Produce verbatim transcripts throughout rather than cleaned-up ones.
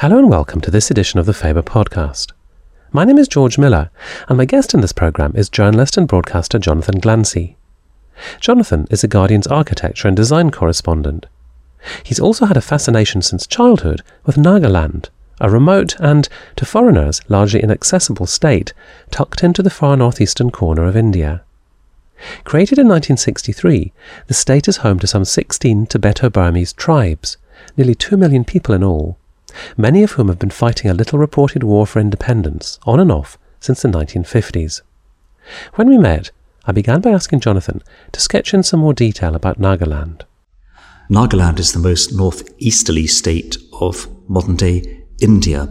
Hello and welcome to this edition of the Faber Podcast. My name is George Miller, and my guest in this program is journalist and broadcaster Jonathan Glancey. Jonathan is The Guardian's architecture and design correspondent. He's also had a fascination since childhood with Nagaland, a remote and, to foreigners, largely inaccessible state tucked into the far northeastern corner of India. Created in nineteen sixty-three, the state is home to some sixteen Tibeto-Burmese tribes, nearly two million people in all, many of whom have been fighting a little reported war for independence, on and off, since the nineteen fifties. When we met, I began by asking Jonathan to sketch in some more detail about Nagaland. Nagaland is the most northeasterly state of modern-day India.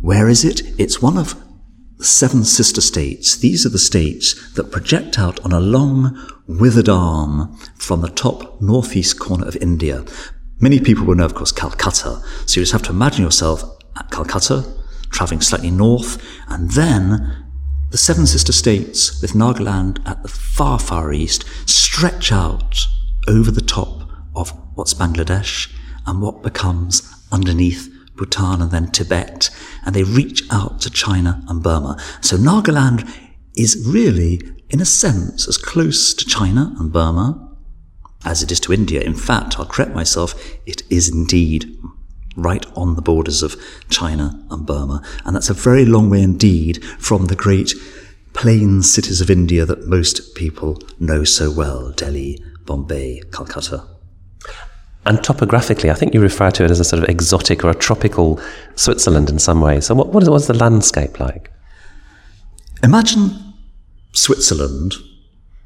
Where is it? It's one of seven sister states. These are the states that project out on a long, withered arm from the top northeast corner of India. Many people will know, of course, Calcutta. So you just have to imagine yourself at Calcutta, travelling slightly north, and then the seven sister states with Nagaland at the far, far east stretch out over the top of what's Bangladesh and what becomes underneath Bhutan and then Tibet, and they reach out to China and Burma. So Nagaland is really, in a sense, as close to China and Burma as it is to India. In fact, I'll correct myself, it is indeed right on the borders of China and Burma. And that's a very long way indeed from the great plain cities of India that most people know so well, Delhi, Bombay, Calcutta. And topographically, I think you refer to it as a sort of exotic or a tropical Switzerland in some way. So what, what is, what's the landscape like? Imagine Switzerland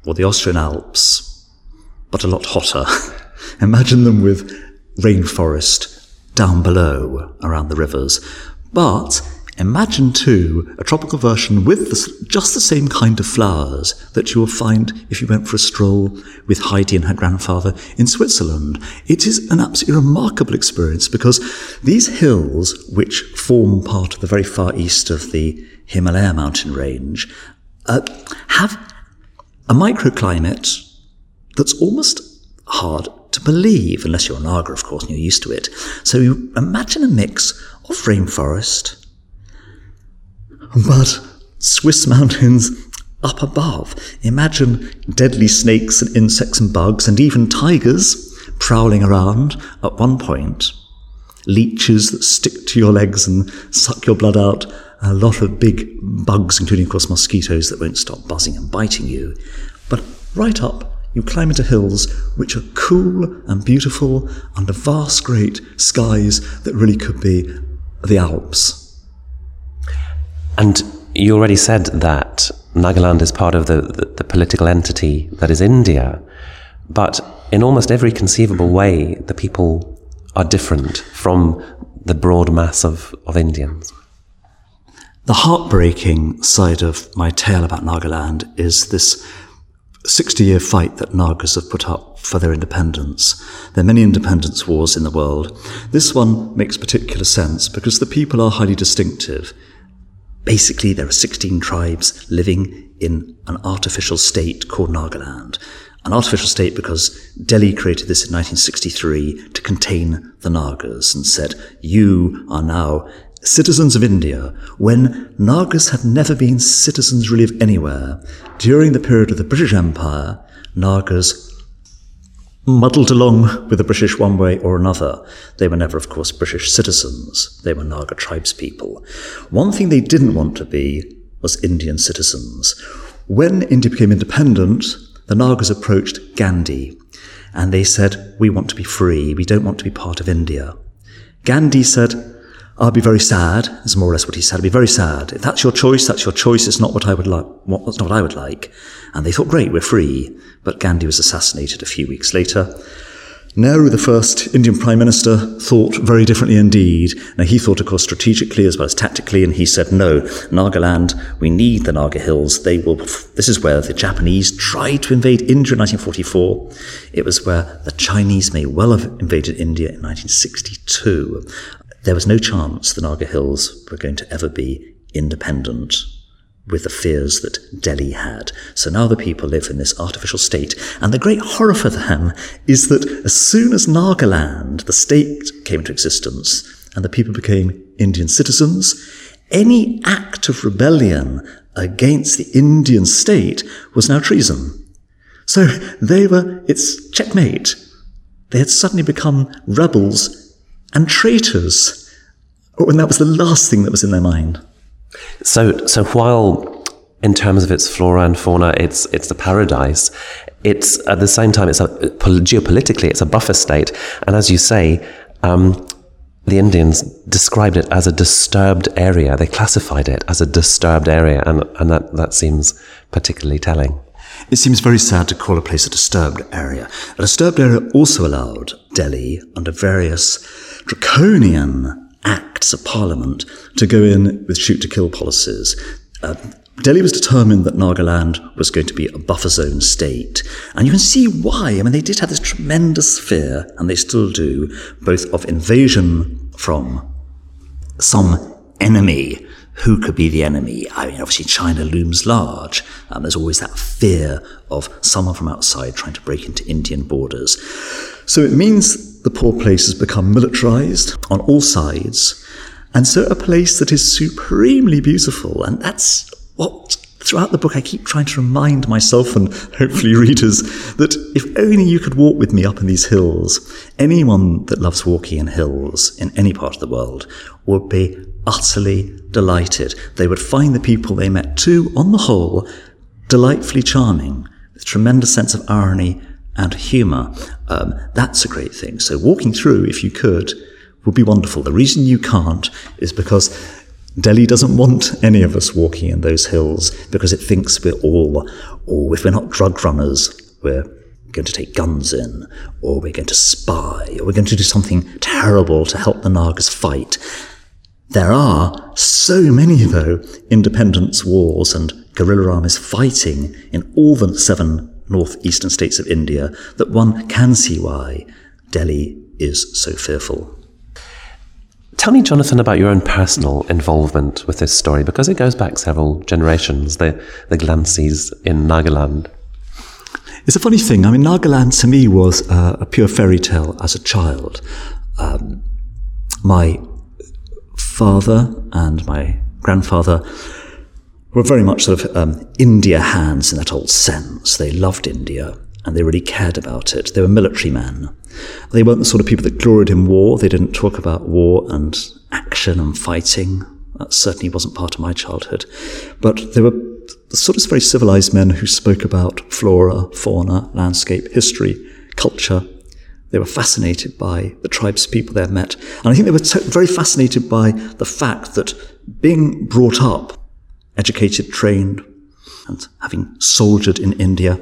or the Austrian Alps, but a lot hotter. Imagine them with rainforest down below around the rivers. But imagine too a tropical version with the, just the same kind of flowers that you will find if you went for a stroll with Heidi and her grandfather in Switzerland. It is an absolutely remarkable experience because these hills, which form part of the very far east of the Himalaya mountain range, uh, have a microclimate that's almost hard to believe, unless you're a Naga, of course, and you're used to it. So you imagine a mix of rainforest, but Swiss mountains up above. Imagine deadly snakes and insects and bugs and even tigers prowling around at one point, leeches that stick to your legs and suck your blood out, a lot of big bugs, including, of course, mosquitoes that won't stop buzzing and biting you. But right up, you climb into hills which are cool and beautiful under vast, great skies that really could be the Alps. And you already said that Nagaland is part of the, the, the political entity that is India, but in almost every conceivable way, the people are different from the broad mass of, of Indians. The heartbreaking side of my tale about Nagaland is this sixty-year fight that Nagas have put up for their independence. There are many independence wars in the world. This one makes particular sense because the people are highly distinctive. Basically, there are sixteen tribes living in an artificial state called Nagaland. An artificial state because Delhi created this in nineteen sixty-three to contain the Nagas and said, you are now citizens of India, when Nagas had never been citizens really of anywhere. During the period of the British Empire, Nagas muddled along with the British one way or another. They were never, of course, British citizens. They were Naga tribespeople. One thing they didn't want to be was Indian citizens. When India became independent, the Nagas approached Gandhi and they said, we want to be free. We don't want to be part of India. Gandhi said, I'll be very sad, is more or less what he said. I'll be very sad. If that's your choice, that's your choice. It's not what I would like. What, that's not what I would like. And they thought, great, we're free. But Gandhi was assassinated a few weeks later. Nehru, the first Indian Prime Minister, thought very differently indeed. Now, he thought, of course, strategically as well as tactically, and he said, no, Nagaland, we need the Naga Hills. They will. This is where the Japanese tried to invade India in nineteen forty-four. It was where the Chinese may well have invaded India in nineteen sixty-two. There was no chance the Naga Hills were going to ever be independent with the fears that Delhi had. So now the people live in this artificial state. And the great horror for them is that as soon as Nagaland, the state, came into existence, and the people became Indian citizens, any act of rebellion against the Indian state was now treason. So they were, it's checkmate. They had suddenly become rebels and traitors, and that was the last thing that was in their mind. So, so while in terms of its flora and fauna, it's it's the paradise, it's at the same time, it's a, geopolitically, it's a buffer state. And as you say, um, the Indians described it as a disturbed area. They classified it as a disturbed area, and, and that, that seems particularly telling. It seems very sad to call a place a disturbed area. A disturbed area also allowed Delhi, under various draconian acts of parliament, to go in with shoot-to-kill policies. Uh, Delhi was determined that Nagaland was going to be a buffer zone state. And you can see why. I mean, they did have this tremendous fear, and they still do, both of invasion from some enemy. Who could be the enemy? I mean, obviously China looms large. Um, there's always that fear of someone from outside trying to break into Indian borders. So it means the poor place has become militarized on all sides. And so a place that is supremely beautiful. And that's what, throughout the book, I keep trying to remind myself and hopefully readers that if only you could walk with me up in these hills, anyone that loves walking in hills in any part of the world would be utterly delighted. They would find the people they met too, on the whole, delightfully charming, with tremendous sense of irony and humour. Um, that's a great thing. So walking through, if you could, would be wonderful. The reason you can't is because Delhi doesn't want any of us walking in those hills, because it thinks we're all, or if we're not drug runners, we're going to take guns in, or we're going to spy, or we're going to do something terrible to help the Nagas fight. There are so many, though, independence wars and guerrilla armies fighting in all the seven northeastern states of India that one can see why Delhi is so fearful. Tell me, Jonathan, about your own personal involvement with this story, because it goes back several generations, the, the Glanceys in Nagaland. It's a funny thing. I mean, Nagaland to me was uh, a pure fairy tale as a child. Um, my father and my grandfather were very much sort of um, India hands in that old sense. They loved India and they really cared about it. They were military men. They weren't the sort of people that gloried in war. They didn't talk about war and action and fighting. That certainly wasn't part of my childhood. But they were sort of very civilized men who spoke about flora, fauna, landscape, history, culture. They were fascinated by the tribes people they had met. And I think they were t- very fascinated by the fact that being brought up, educated, trained, and having soldiered in India,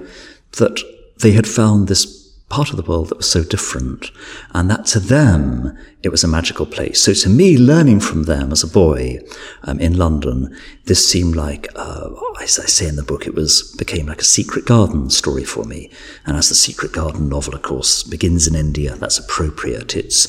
that they had found this part of the world that was so different. And that to them, it was a magical place. So to me, learning from them as a boy um, in London, this seemed like, uh, as I say in the book, it was became like a secret garden story for me. And as the secret garden novel, of course, begins in India, that's appropriate. It's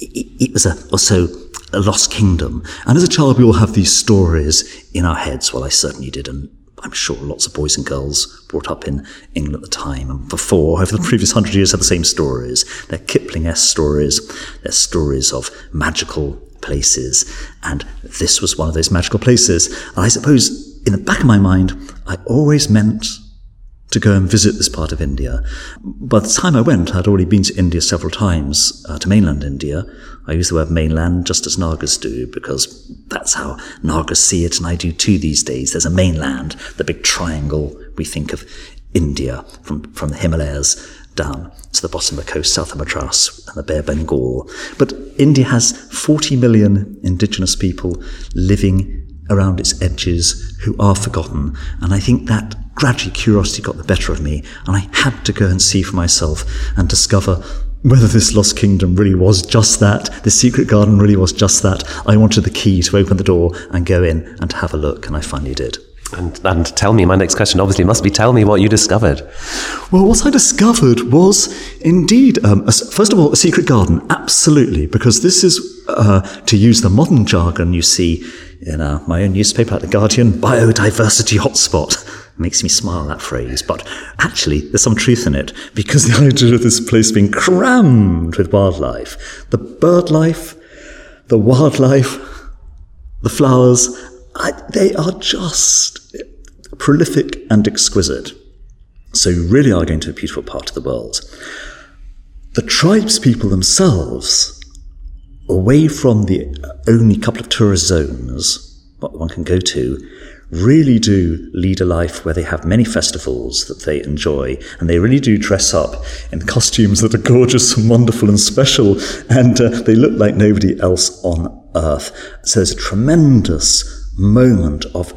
It, it was a, also a lost kingdom. And as a child, we all have these stories in our heads. Well, I certainly did, and I'm sure lots of boys and girls brought up in England at the time and before, over the previous hundred years, had the same stories. They're Kipling-esque stories. They're stories of magical places. And this was one of those magical places. And I suppose in the back of my mind, I always meant to go and visit this part of India. By the time I went, I'd already been to India several times, uh, to mainland India. I use the word mainland just as Nagas do, because that's how Nagas see it, and I do too these days. There's a mainland, the big triangle we think of India, from, from the Himalayas down to the bottom of the coast, south of Madras and the Bay of Bengal. But India has forty million indigenous people living around its edges who are forgotten. And I think that gradually curiosity got the better of me, and I had to go and see for myself and discover whether this lost kingdom really was just that, this secret garden really was just that. I wanted the key to open the door and go in and have a look, and I finally did. And, and tell me, my next question obviously must be, tell me what you discovered. Well, what I discovered was indeed, um, a, first of all, a secret garden, absolutely, because this is, uh, to use the modern jargon you see in uh, my own newspaper at The Guardian, biodiversity hotspot. Makes me smile, that phrase, but actually there's some truth in it, because the idea of this place being crammed with wildlife, the bird life, the wildlife, the flowers, I, they are just prolific and exquisite. So you really are going to a beautiful part of the world. The tribespeople themselves, away from the only couple of tourist zones what one can go to, really do lead a life where they have many festivals that they enjoy, and they really do dress up in costumes that are gorgeous and wonderful and special, and uh, they look like nobody else on earth. So there's a tremendous moment of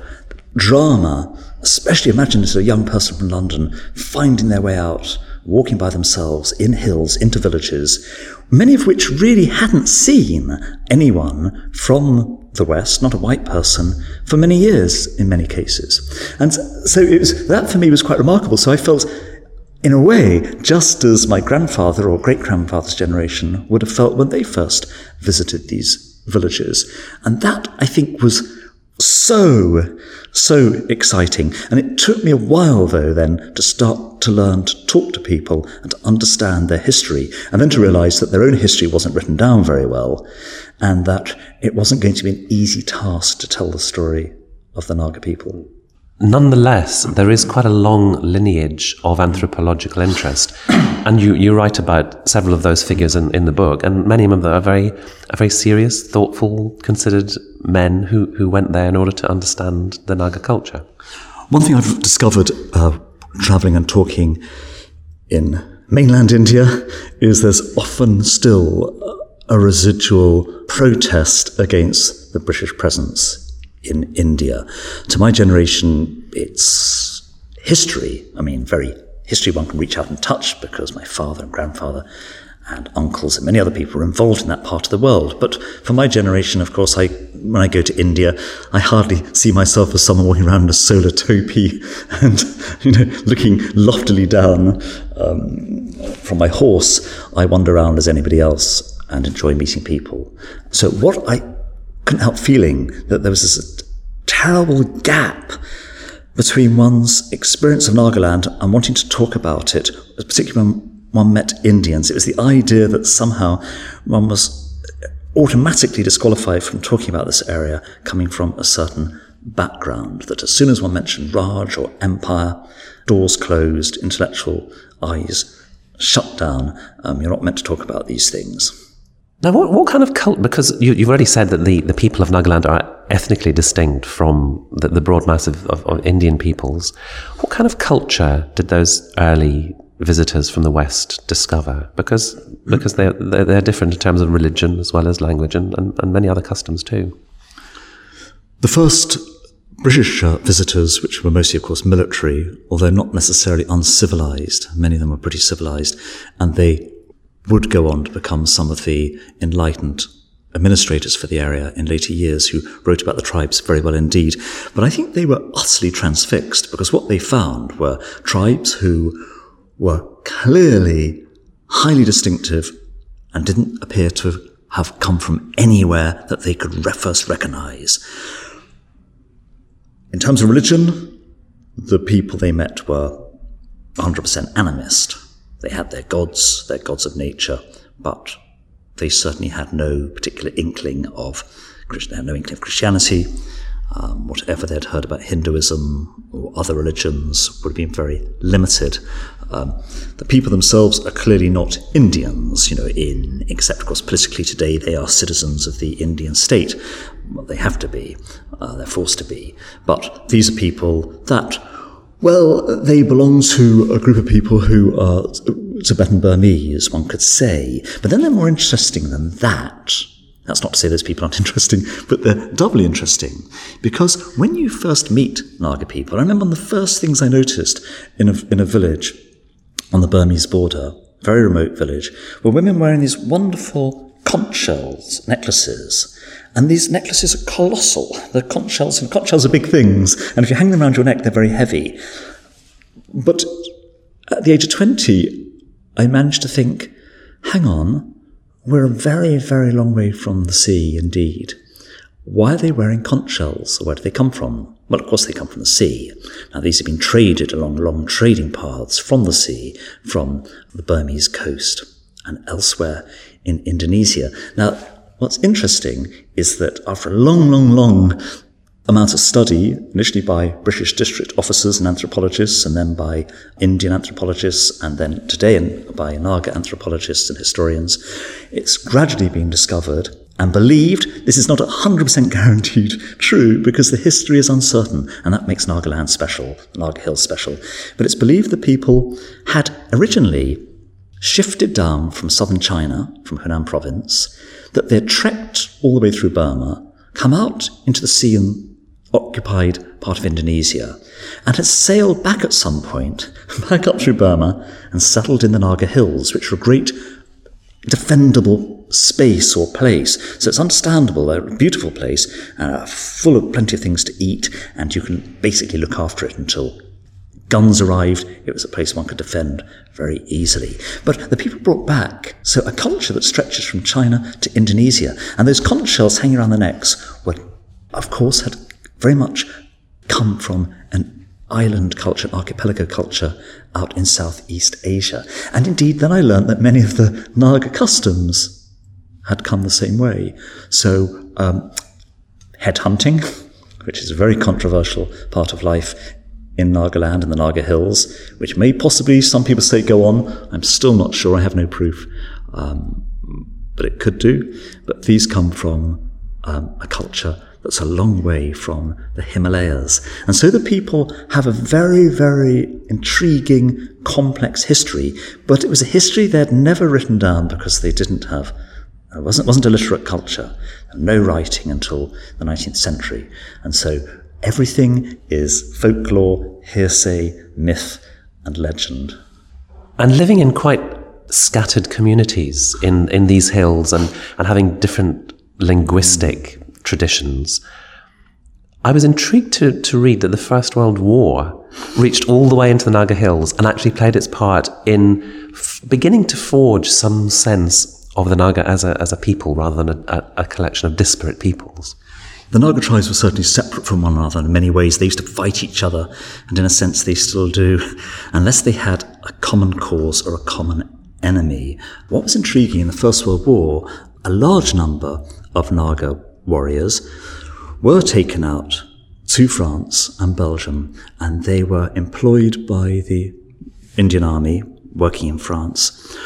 drama, especially imagine as a young person from London finding their way out, walking by themselves in hills, into villages, many of which really hadn't seen anyone from the West, not a white person, for many years in many cases. And so it was, that for me was quite remarkable. So I felt, in a way, just as my grandfather or great-grandfather's generation would have felt when they first visited these villages. And that, I think, was so, so exciting. And it took me a while, though, then, to start to learn to talk to people and to understand their history, and then to realise that their own history wasn't written down very well, and that it wasn't going to be an easy task to tell the story of the Naga people. Nonetheless, there is quite a long lineage of anthropological interest, and you, you write about several of those figures in, in the book, and many of them are very are very serious, thoughtful, considered men who, who went there in order to understand the Naga culture. One thing I've discovered uh, travelling and talking in mainland India is there's often still a residual protest against the British presence in India. To my generation, it's history. I mean, very history one can reach out and touch, because my father and grandfather and uncles and many other people were involved in that part of the world. But for my generation, of course, I when I go to India, I hardly see myself as someone walking around in a solar topi and, you know, looking loftily down um, from my horse. I wander around as anybody else and enjoy meeting people. So what I couldn't help feeling that there was this terrible gap between one's experience of Nagaland and wanting to talk about it, particularly when one met Indians. It was the idea that somehow one was automatically disqualified from talking about this area coming from a certain background, that as soon as one mentioned Raj or empire, doors closed, intellectual eyes shut down, um, you're not meant to talk about these things. Now, what, what kind of cult, because you, you've already said that the, the people of Nagaland are ethnically distinct from the, the broad mass of, of, of Indian peoples. What kind of culture did those early visitors from the West discover? Because because they're, they're, they're different in terms of religion as well as language and, and, and many other customs too. The first British uh, visitors, which were mostly, of course, military, although not necessarily uncivilized, many of them were pretty civilized, and they would go on to become some of the enlightened administrators for the area in later years, who wrote about the tribes very well indeed. But I think they were utterly transfixed, because what they found were tribes who were clearly highly distinctive and didn't appear to have come from anywhere that they could first recognise. In terms of religion, the people they met were one hundred percent animist. They had their gods, their gods of nature, but they certainly had no particular inkling of Christ- no inkling of Christianity. Um, whatever they'd heard about Hinduism or other religions would have been very limited. Um, the people themselves are clearly not Indians, you know, in except, of course, politically today they are citizens of the Indian state. Well, they have to be. Uh, they're forced to be. But these are people that, well, they belong to a group of people who are Tibetan-Burmese, one could say. But then they're more interesting than that. That's not to say those people aren't interesting, but they're doubly interesting. Because when you first meet Naga people, I remember one of the first things I noticed in a, in a village on the Burmese border, very remote village, were women wearing these wonderful conch shells, necklaces. And these necklaces are colossal. They're conch shells, and conch shells are big things. And if you hang them around your neck, they're very heavy. But at the age of twenty, I managed to think, hang on, we're a very, very long way from the sea indeed. Why are they wearing conch shells? Where do they come from? Well, of course, they come from the sea. Now, these have been traded along long trading paths from the sea, from the Burmese coast and elsewhere in Indonesia. Now, What's interesting is that after a long, long, long amount of study, initially by British district officers and anthropologists, and then by Indian anthropologists, and then today by Naga anthropologists and historians, it's gradually been discovered and believed. This is not one hundred percent guaranteed true because the history is uncertain, and that makes Nagaland special, Naga Hills special. But it's believed the people had originally shifted down from southern China, from Hunan province, that they had trekked all the way through Burma, come out into the sea and occupied part of Indonesia, and had sailed back at some point, back up through Burma, and settled in the Naga Hills, which were a great defendable space or place. So it's understandable, they're a beautiful place, uh, full of plenty of things to eat, and you can basically look after it until guns arrived. It was a place one could defend very easily. But the people brought back, so a culture that stretches from China to Indonesia, and those conch shells hanging around their necks were, of course, had very much come from an island culture, an archipelago culture out in Southeast Asia. And indeed, then I learned that many of the Naga customs had come the same way. So um, headhunting, which is a very controversial part of life in Nagaland and the Naga Hills, which may possibly, some people say, go on. I'm still not sure, I have no proof, um, but it could do. But these come from um, a culture that's a long way from the Himalayas. And so the people have a very, very intriguing, complex history, but it was a history they'd never written down because they didn't have, it wasn't, wasn't a literate culture, no writing until the nineteenth century. And so everything is folklore, hearsay, myth, and legend. And living in quite scattered communities in, in these hills and, and having different linguistic traditions. I was intrigued to, to read that the First World War reached all the way into the Naga Hills and actually played its part in f- beginning to forge some sense of the Naga as a, as a people rather than a, a, a collection of disparate peoples. The Naga tribes were certainly separate from one another in many ways. They used to fight each other, and in a sense they still do, unless they had a common cause or a common enemy. What was intriguing in the First World War, a large number of Naga warriors were taken out to France and Belgium, and they were employed by the Indian Army working in France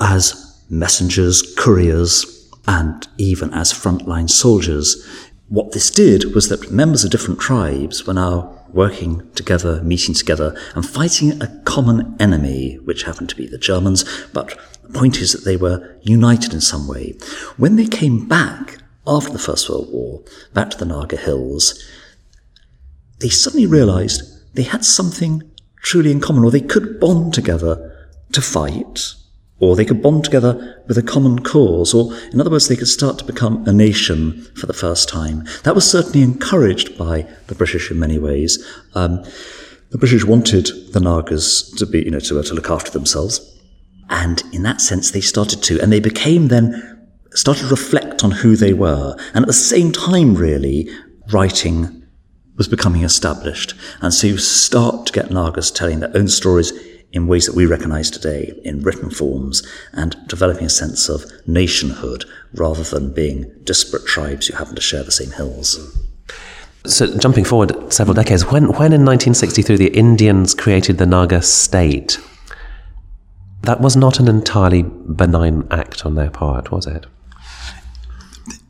as messengers, couriers, and even as frontline soldiers. What this did was that members of different tribes were now working together, meeting together, and fighting a common enemy, which happened to be the Germans, but the point is that they were united in some way. When they came back after the First World War, back to the Naga Hills, they suddenly realised they had something truly in common, or they could bond together to fight, or they could bond together with a common cause, or in other words, they could start to become a nation for the first time. That was certainly encouraged by the British in many ways. Um, the British wanted the Nagas to be, you know, to, to look after themselves, and in that sense, they started to, and they became then started to reflect on who they were, and at the same time, really, writing was becoming established, and so you start to get Nagas telling their own stories in ways that we recognise today, in written forms, and developing a sense of nationhood rather than being disparate tribes who happen to share the same hills. So jumping forward several decades, when, when in nineteen sixty-three the Indians created the Naga state, that was not an entirely benign act on their part, was it?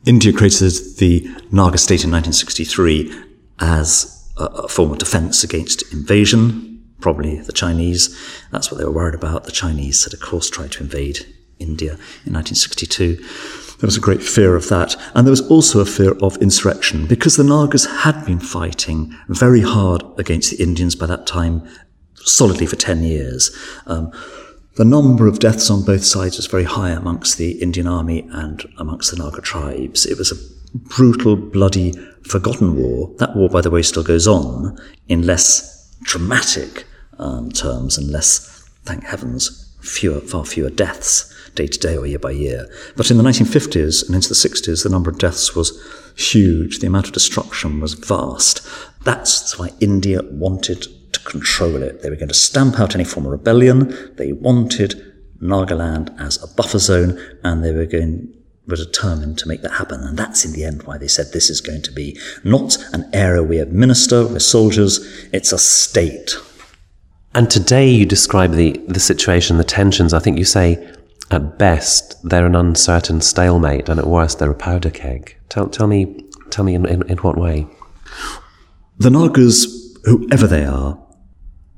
India created the Naga state in nineteen sixty-three as a, a form of defence against invasion. Probably the Chinese, that's what they were worried about. The Chinese had, of course, tried to invade India in nineteen sixty-two. There was a great fear of that. And there was also a fear of insurrection, because the Nagas had been fighting very hard against the Indians by that time, solidly for ten years. Um, the number of deaths on both sides was very high amongst the Indian army and amongst the Naga tribes. It was a brutal, bloody, forgotten war. That war, by the way, still goes on in less dramatic Um, terms, and less, thank heavens, fewer, far fewer deaths day to day or year by year. But in the nineteen fifties and into the sixties, the number of deaths was huge. The amount of destruction was vast. That's why India wanted to control it. They were going to stamp out any form of rebellion. They wanted Nagaland as a buffer zone, and they were going determined to make that happen. And that's in the end why they said this is going to be not an area we administer, we're soldiers, it's a state. And today you describe the, the situation, the tensions. I think you say at best they're an uncertain stalemate and at worst they're a powder keg. Tell, tell me, tell me in, in, in what way? The Nagas, whoever they are,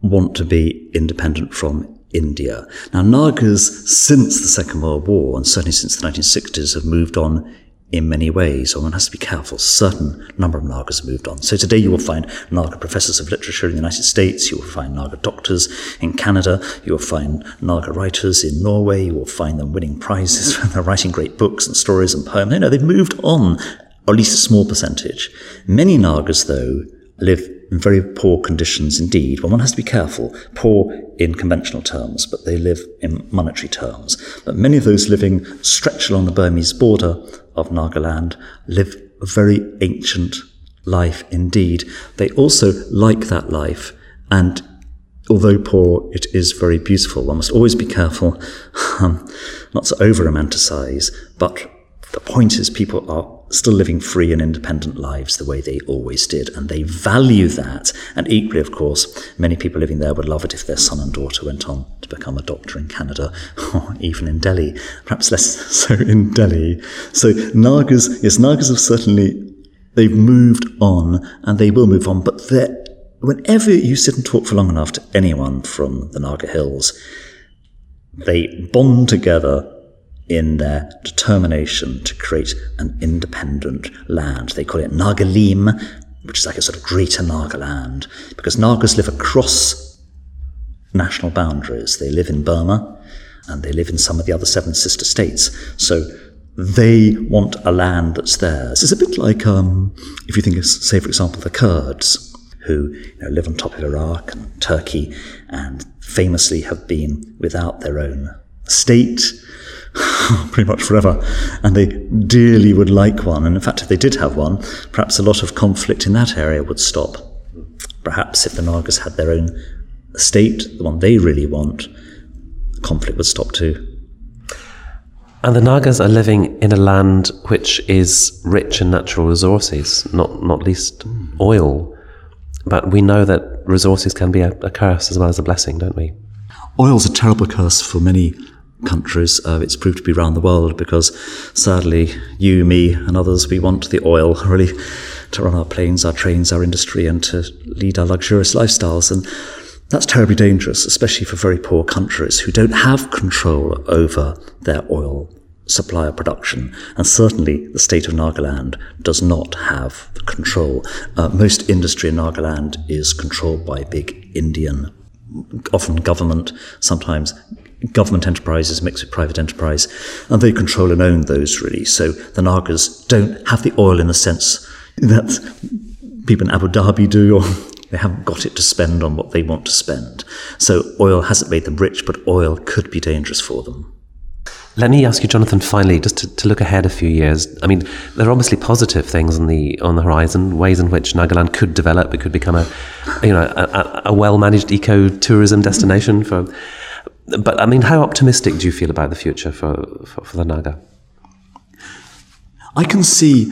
want to be independent from India. Now, Nagas, since the Second World War, and certainly since the nineteen sixties, have moved on in many ways, and one has to be careful. A certain number of Nagas have moved on. So today you will find Naga professors of literature in the United States, you will find Naga doctors in Canada, you will find Naga writers in Norway, you will find them winning prizes when they're writing great books and stories and poems. You know, they've moved on, or at least a small percentage. Many Nagas, though, live in very poor conditions indeed. Well, one has to be careful. Poor in conventional terms, but they live in monetary terms. But many of those living stretched along the Burmese border of Nagaland live a very ancient life indeed. They also like that life, and although poor, it is very beautiful. One must always be careful um, not to over-romanticise, but the point is people are still living free and independent lives the way they always did, and they value that. And equally, of course, many people living there would love it if their son and daughter went on to become a doctor in Canada or even in Delhi, perhaps less so in Delhi. So Nagas, yes, Nagas have certainly, they've moved on and they will move on, but whenever you sit and talk for long enough to anyone from the Naga Hills, they bond together in their determination to create an independent land. They call it Nagalim, which is like a sort of greater Nagaland, because Nagas live across national boundaries. They live in Burma, and they live in some of the other seven sister states. So they want a land that's theirs. It's a bit like, um, if you think of, say, for example, the Kurds, who you know, live on top of Iraq and Turkey, and famously have been without their own state pretty much forever, and they dearly would like one. And in fact, if they did have one, perhaps a lot of conflict in that area would stop. Perhaps if the Nagas had their own state, the one they really want, conflict would stop too. And the Nagas are living in a land which is rich in natural resources, not, not least oil. But we know that resources can be a, a curse as well as a blessing, don't we? Oil's a terrible curse for many countries. Uh, it's proved to be around the world, because sadly you, me and others, we want the oil really to run our planes, our trains, our industry, and to lead our luxurious lifestyles. And that's terribly dangerous, especially for very poor countries who don't have control over their oil supply or production. And certainly the state of Nagaland does not have control. Uh, most industry in Nagaland is controlled by big Indian, often government, sometimes government enterprises mixed with private enterprise, and they control and own those, really. So the Nagas don't have the oil in the sense that people in Abu Dhabi do, or they haven't got it to spend on what they want to spend. So oil hasn't made them rich, but oil could be dangerous for them. Let me ask you, Jonathan, finally, just to, to look ahead a few years. I mean, there are obviously positive things on the on the horizon, ways in which Nagaland could develop. It could become a, you know, a, a well-managed eco-tourism destination for... But, I mean, how optimistic do you feel about the future for, for, for the Naga? I can see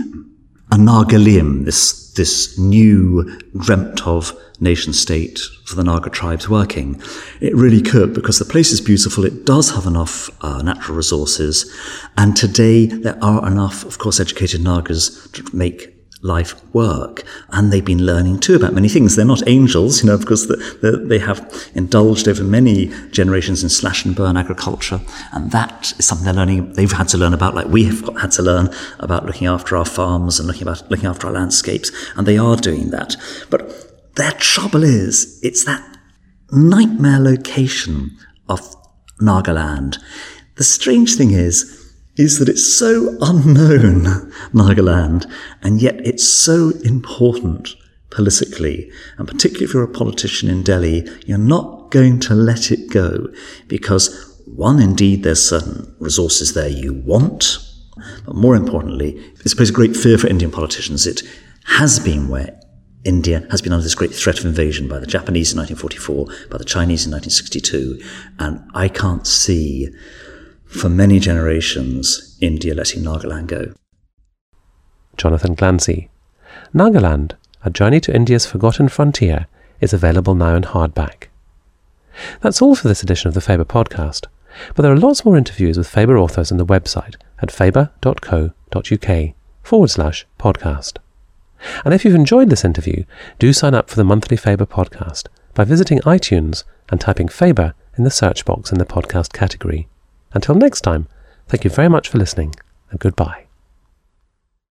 a Nagalim, this, this new dreamt-of nation-state for the Naga tribes working. It really could, because the place is beautiful, it does have enough uh, natural resources, and today there are enough, of course, educated Nagas to make life work, and they've been learning too about many things. They're not angels, you know, because the, the, they have indulged over many generations in slash and burn agriculture, and that is something they're learning. They've had to learn about, like we have got, had to learn about looking after our farms and looking about looking after our landscapes, and they are doing that. But their trouble is, it's that nightmare location of Nagaland. The strange thing is, is that it's so unknown, Nagaland, and yet it's so important politically. And particularly if you're a politician in Delhi, you're not going to let it go, because one, indeed, there's certain resources there you want, but more importantly, this plays a great fear for Indian politicians. It has been where India has been under this great threat of invasion by the Japanese in nineteen forty-four, by the Chinese in nineteen sixty-two, and I can't see for many generations India letting Nagaland go. Jonathan Glancey. Nagaland, A Journey to India's Forgotten Frontier, is available now in hardback. That's all for this edition of the Faber Podcast, but there are lots more interviews with Faber authors on the website at faber.co.uk forward slash podcast. And if you've enjoyed this interview, do sign up for the monthly Faber Podcast by visiting iTunes and typing Faber in the search box in the podcast category. Until next time, thank you very much for listening, and goodbye.